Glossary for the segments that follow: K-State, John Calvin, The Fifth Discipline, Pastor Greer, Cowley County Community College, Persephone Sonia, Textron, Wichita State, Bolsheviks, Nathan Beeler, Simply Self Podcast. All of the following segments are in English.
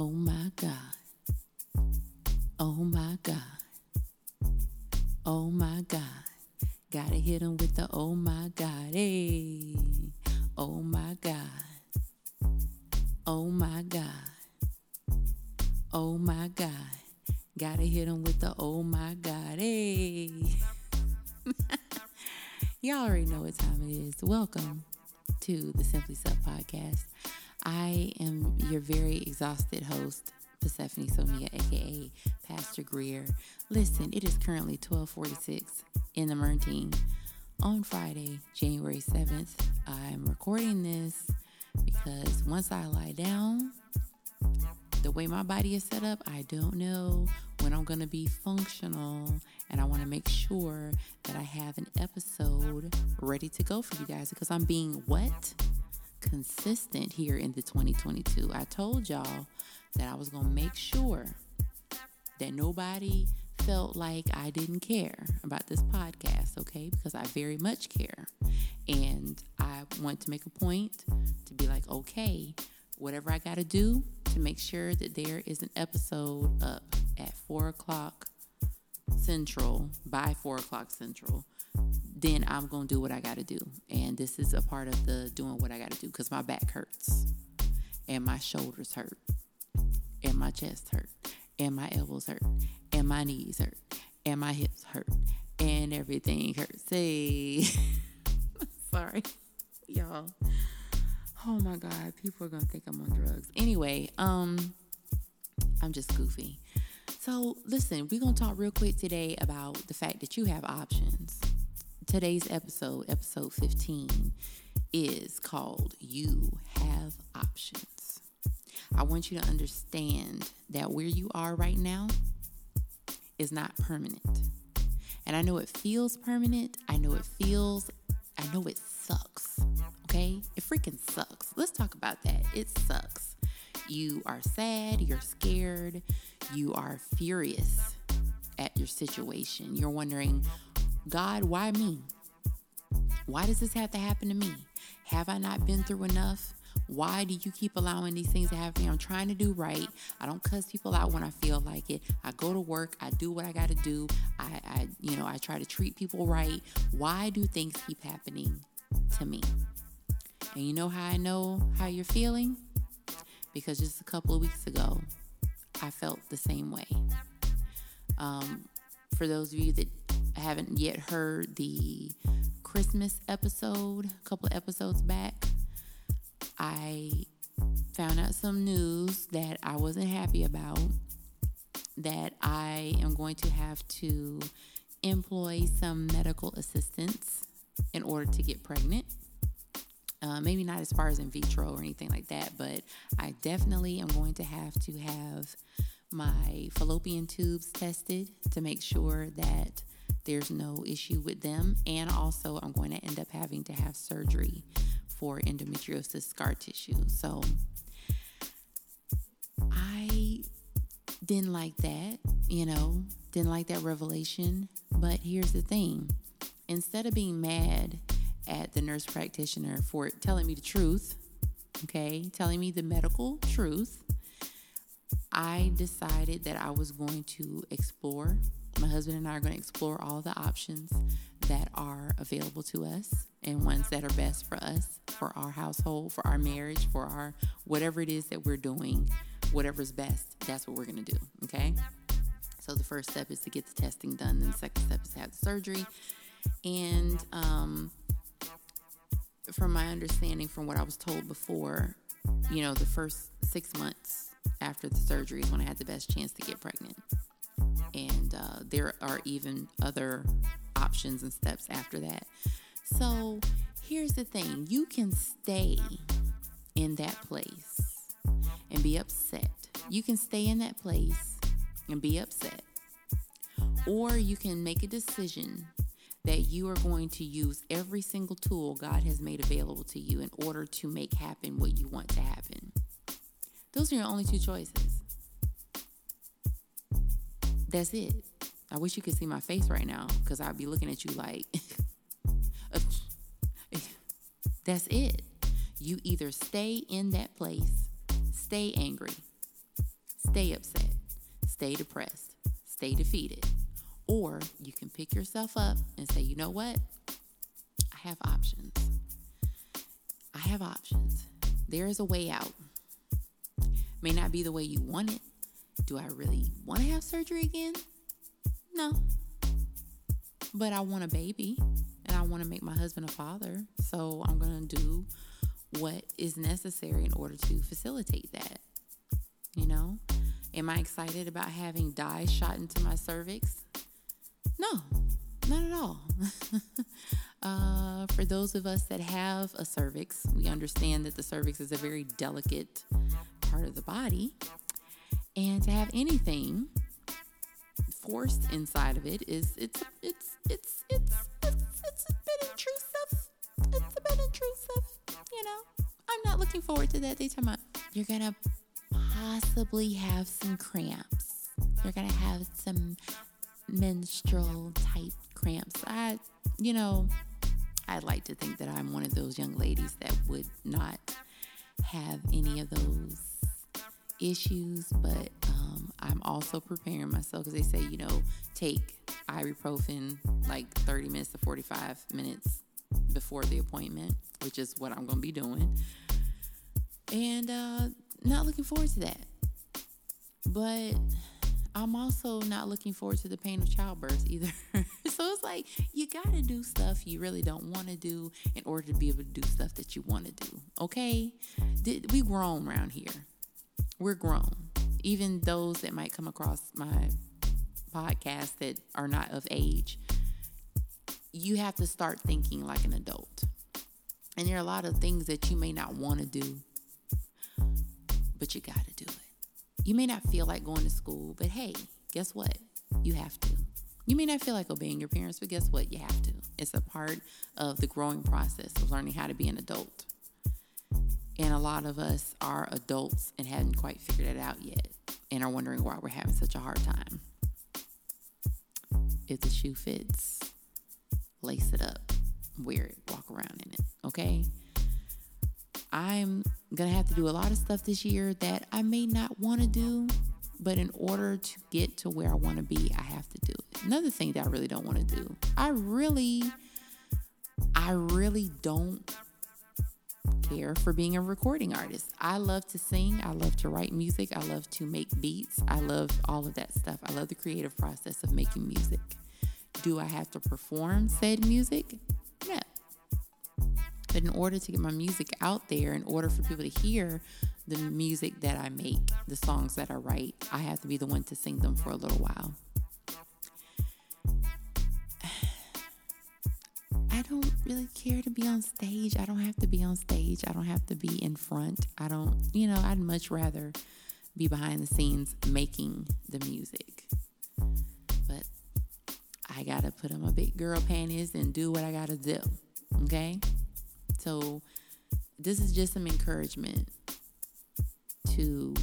Oh my God, oh my God, oh my God, gotta hit him with the oh my God, hey, oh my God, oh my God, oh my God, gotta hit him with the oh my God, hey. Y'all already know what time it is. Welcome to the Simply Self Podcast. I am your very exhausted host, Persephone Sonia, aka Pastor Greer. Listen, it is currently 12:46 in the morning on Friday, January 7th. I'm recording this because once I lie down, the way my body is set up, I don't know when I'm going to be functional, and I want to make sure that I have an episode ready to go for you guys because I'm being what? Consistent here in the 2022. I told y'all that I was going to make sure that nobody felt like I didn't care about this podcast, okay? Because I very much care, and I want to make a point to be like, okay, whatever I got to do to make sure that there is an episode up at 4 o'clock Central, by 4 o'clock Central, then I'm going to do what I got to do. And this is a part of the doing what I got to do because my back hurts and my shoulders hurt and my chest hurt and my elbows hurt and my knees hurt and my hips hurt and everything hurts. Hey, sorry, y'all. Oh my God, people are going to think I'm on drugs. Anyway, I'm just goofy. So listen, we're going to talk real quick today about the fact that you have options. Today's episode 15, is called You Have Options. I want you to understand that where you are right now is not permanent. And I know it feels permanent. I know it sucks, okay? It freaking sucks. Let's talk about that. It sucks. You are sad, you're scared, you are furious at your situation. You're wondering, God, why me? Why does this have to happen to me? Have I not been through enough? Why do you keep allowing these things to happen to me? I'm trying to do right. I don't cuss people out when I feel like it. I go to work. I do what I got to do. I try to treat people right. Why do things keep happening to me? And you know how I know how you're feeling? Because just a couple of weeks ago, I felt the same way. For those of you that haven't yet heard the Christmas episode, a couple of episodes back, I found out some news that I wasn't happy about, that I am going to have to employ some medical assistance in order to get pregnant. Maybe not as far as in vitro or anything like that, but I definitely am going to have my fallopian tubes tested to make sure that there's no issue with them. And also I'm going to end up having to have surgery for endometriosis scar tissue. So I didn't like that, didn't like that revelation. But here's the thing. Instead of being mad at the nurse practitioner for telling me the truth, okay, telling me the medical truth, I decided that I was going to explore. My husband and I are going to explore all the options that are available to us and ones that are best for us, for our household, for our marriage, for our whatever it is that we're doing, whatever's best, that's what we're going to do, okay? So the first step is to get the testing done, then the second step is to have surgery. And from my understanding, from what I was told before, the first 6 months after the surgery is when I had the best chance to get pregnant. And there are even other options and steps after that. So here's the thing. You can stay in that place and be upset. You can stay in that place and be upset. Or you can make a decision that you are going to use every single tool God has made available to you in order to make happen what you want to happen. Those are your only two choices. That's it. I wish you could see my face right now because I'd be looking at you like, that's it. You either stay in that place, stay angry, stay upset, stay depressed, stay defeated. Or you can pick yourself up and say, you know what? I have options. I have options. There is a way out. May not be the way you want it. Do I really want to have surgery again? No. But I want a baby and I want to make my husband a father. So I'm going to do what is necessary in order to facilitate that. You know? Am I excited about having dye shot into my cervix? No, not at all. For those of us that have a cervix, we understand that the cervix is a very delicate part of the body. And to have anything forced inside of it is it's a bit intrusive. It's a bit intrusive, you know. I'm not looking forward to that. They talking about you're gonna possibly have some cramps. You're gonna have some menstrual type cramps. I'd like to think that I'm one of those young ladies that would not have any of those issues, but I'm also preparing myself because they say, you know, take ibuprofen like 30 minutes to 45 minutes before the appointment, which is what I'm going to be doing. And not looking forward to that. But I'm also not looking forward to the pain of childbirth either. So it's like you got to do stuff you really don't want to do in order to be able to do stuff that you want to do. Okay? We grown around here. We're grown. Even those that might come across my podcast that are not of age, you have to start thinking like an adult. And there are a lot of things that you may not want to do, but you got to do it. You may not feel like going to school, but hey, guess what? You have to. You may not feel like obeying your parents, but guess what? You have to. It's a part of the growing process of learning how to be an adult. And a lot of us are adults and haven't quite figured it out yet and are wondering why we're having such a hard time. If the shoe fits, lace it up, wear it, walk around in it, okay? I'm going to have to do a lot of stuff this year that I may not want to do, but in order to get to where I want to be, I have to do it. Another thing that I really don't want to do, I really don't care for being a recording artist. I love to sing. I love to write music. I love to make beats. I love all of that stuff. I love the creative process of making music. Do I have to perform said music? No. But in order to get my music out there, in order for people to hear the music that I make, the songs that I write, I have to be the one to sing them for a little while. I don't really care to be on stage. I don't have to be on stage. I don't have to be in front. I'd much rather be behind the scenes making the music. But I got to put on my big girl panties and do what I got to do. Okay? So this is just some encouragement to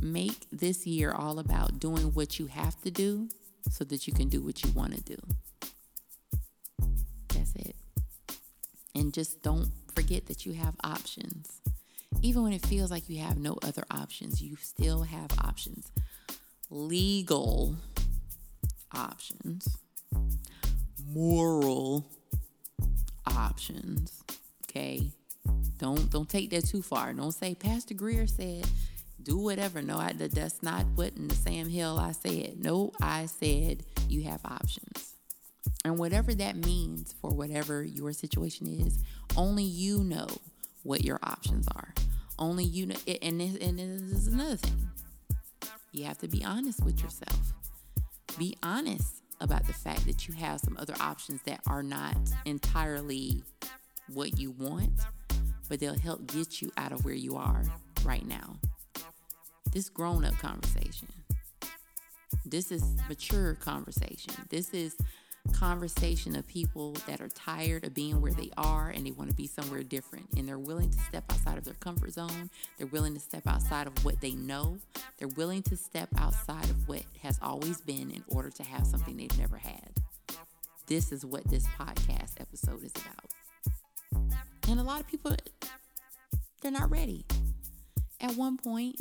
make this year all about doing what you have to do so that you can do what you want to do. It. And just don't forget that you have options. Even when it feels like you have no other options, you still have options. Legal options, moral options. Okay? Don't take that too far. Don't say Pastor Greer said do whatever. No, that's not what in the Sam Hill I said. No, I said you have options. And whatever that means for whatever your situation is, only you know what your options are. Only you know. And this is another thing. You have to be honest with yourself. Be honest about the fact that you have some other options that are not entirely what you want, but they'll help get you out of where you are right now. This grown-up conversation. This is mature conversation. This is conversation of people that are tired of being where they are and they want to be somewhere different, and they're willing to step outside of their comfort zone. They're willing to step outside of what they know. They're willing to step outside of what has always been in order to have something they've never had. This is what this podcast episode is about. And a lot of people, they're not ready. At one point,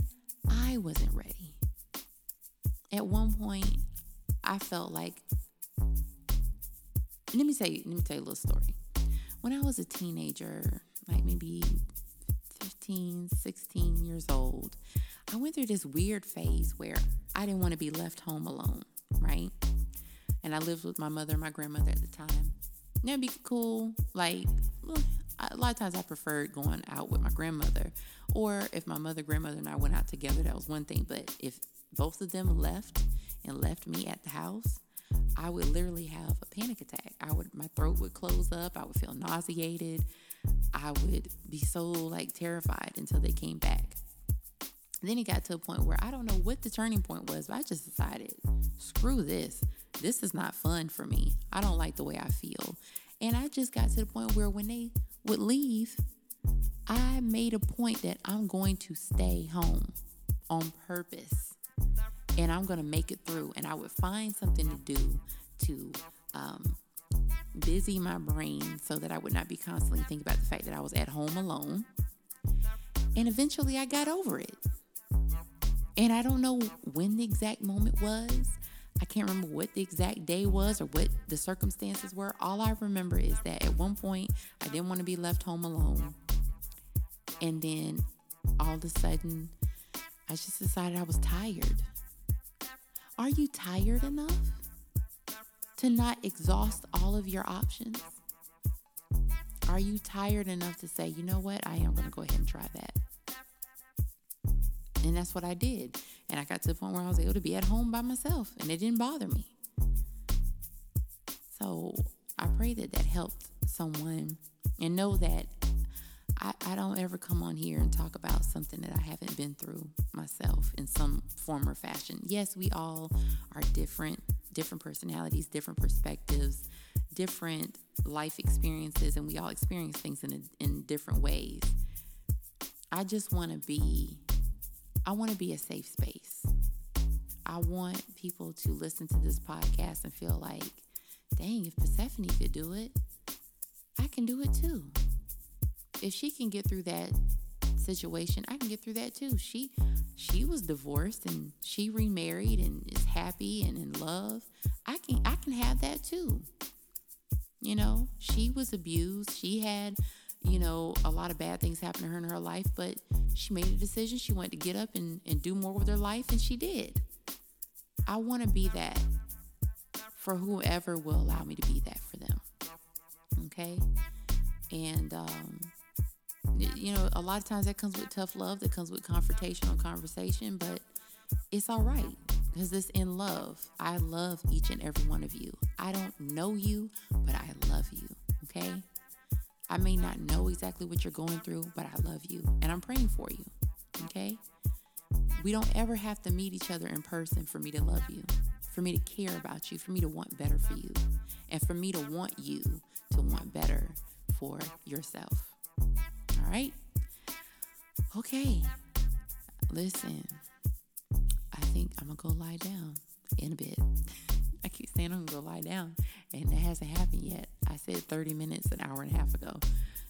I wasn't ready. at one point, I felt like, let me tell you a little story. When I was a teenager, like maybe 15, 16 years old, I went through this weird phase where I didn't want to be left home alone, right? And I lived with my mother and my grandmother at the time. And that'd be cool. Like, a lot of times I preferred going out with my grandmother. Or if my mother, grandmother, and I went out together, that was one thing. But if both of them left and left me at the house, I would literally have a panic attack. My throat would close up. I would feel nauseated. I would be so terrified until they came back. And then it got to a point where I don't know what the turning point was, but I just decided, screw this. This is not fun for me. I don't like the way I feel. And I just got to the point where when they would leave, I made a point that I'm going to stay home on purpose. And I'm going to make it through. And I would find something to do to busy my brain so that I would not be constantly thinking about the fact that I was at home alone. And eventually I got over it. And I don't know when the exact moment was. I can't remember what the exact day was or what the circumstances were. All I remember is that at one point I didn't want to be left home alone. And then all of a sudden I just decided I was tired. Are you tired enough to not exhaust all of your options? Are you tired enough to say, you know what, I am going to go ahead and try that? And that's what I did. And I got to the point where I was able to be at home by myself, and it didn't bother me. So I pray that helped someone, and know that I don't ever come on here and talk about something that I haven't been through myself in some form or fashion. Yes, we all are different personalities, different perspectives, different life experiences, and we all experience things in different ways. I want to be a safe space. I want people to listen to this podcast and feel like, dang, if Persephone could do it, I can do it too. If she can get through that situation, I can get through that too. She was divorced and she remarried and is happy and in love. I can have that too. You know, she was abused. She had, a lot of bad things happened to her in her life, but she made a decision. She wanted to get up and do more with her life, and she did. I want to be that for whoever will allow me to be that for them. Okay? And, a lot of times that comes with tough love, that comes with confrontational conversation, but it's all right because it's in love. I love each and every one of you. I don't know you, but I love you, okay? I may not know exactly what you're going through, but I love you, and I'm praying for you, okay? We don't ever have to meet each other in person for me to love you, for me to care about you, for me to want better for you, and for me to want you to want better for yourself. All right? Okay. Listen, I think I'm going to go lie down in a bit. I keep saying I'm going to go lie down, and that hasn't happened yet. I said 30 minutes, an hour and a half ago.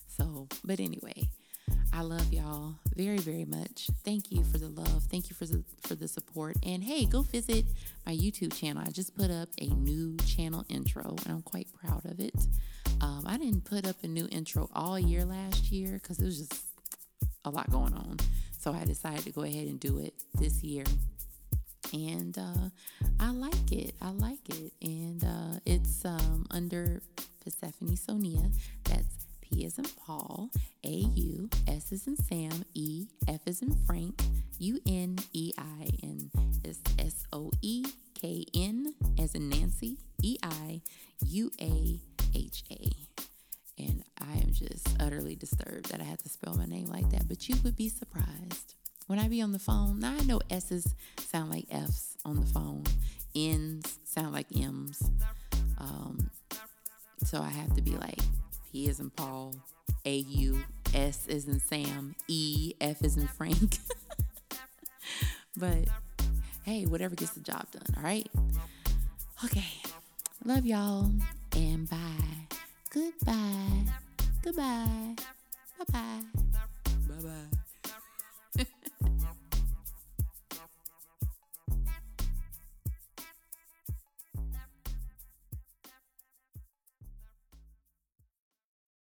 So, but anyway, I love y'all very, very much. Thank you for the love. Thank you for the support. And hey, go visit my YouTube channel. I just put up a new channel intro, and I'm quite proud of it. I didn't put up a new intro all year last year because it was just a lot going on. So I decided to go ahead and do it this year. And I like it. And it's under Persephone Sonia. That's P as in Paul, A-U, S as in Sam, E, F as in Frank, U-N-E-I, and it's S-O-E-K-N as in Nancy, E-I, U-A-H-A. And I am just utterly disturbed that I have to spell my name like that, but you would be surprised. When I be on the phone, now I know S's sound like F's on the phone, N's sound like M's, so I have to be like, P as in Paul, A-U, S as in Sam, E, F as in Frank. But, hey, whatever gets the job done, all right? Okay. Love y'all. And bye. Goodbye. Goodbye. Bye-bye. Bye-bye.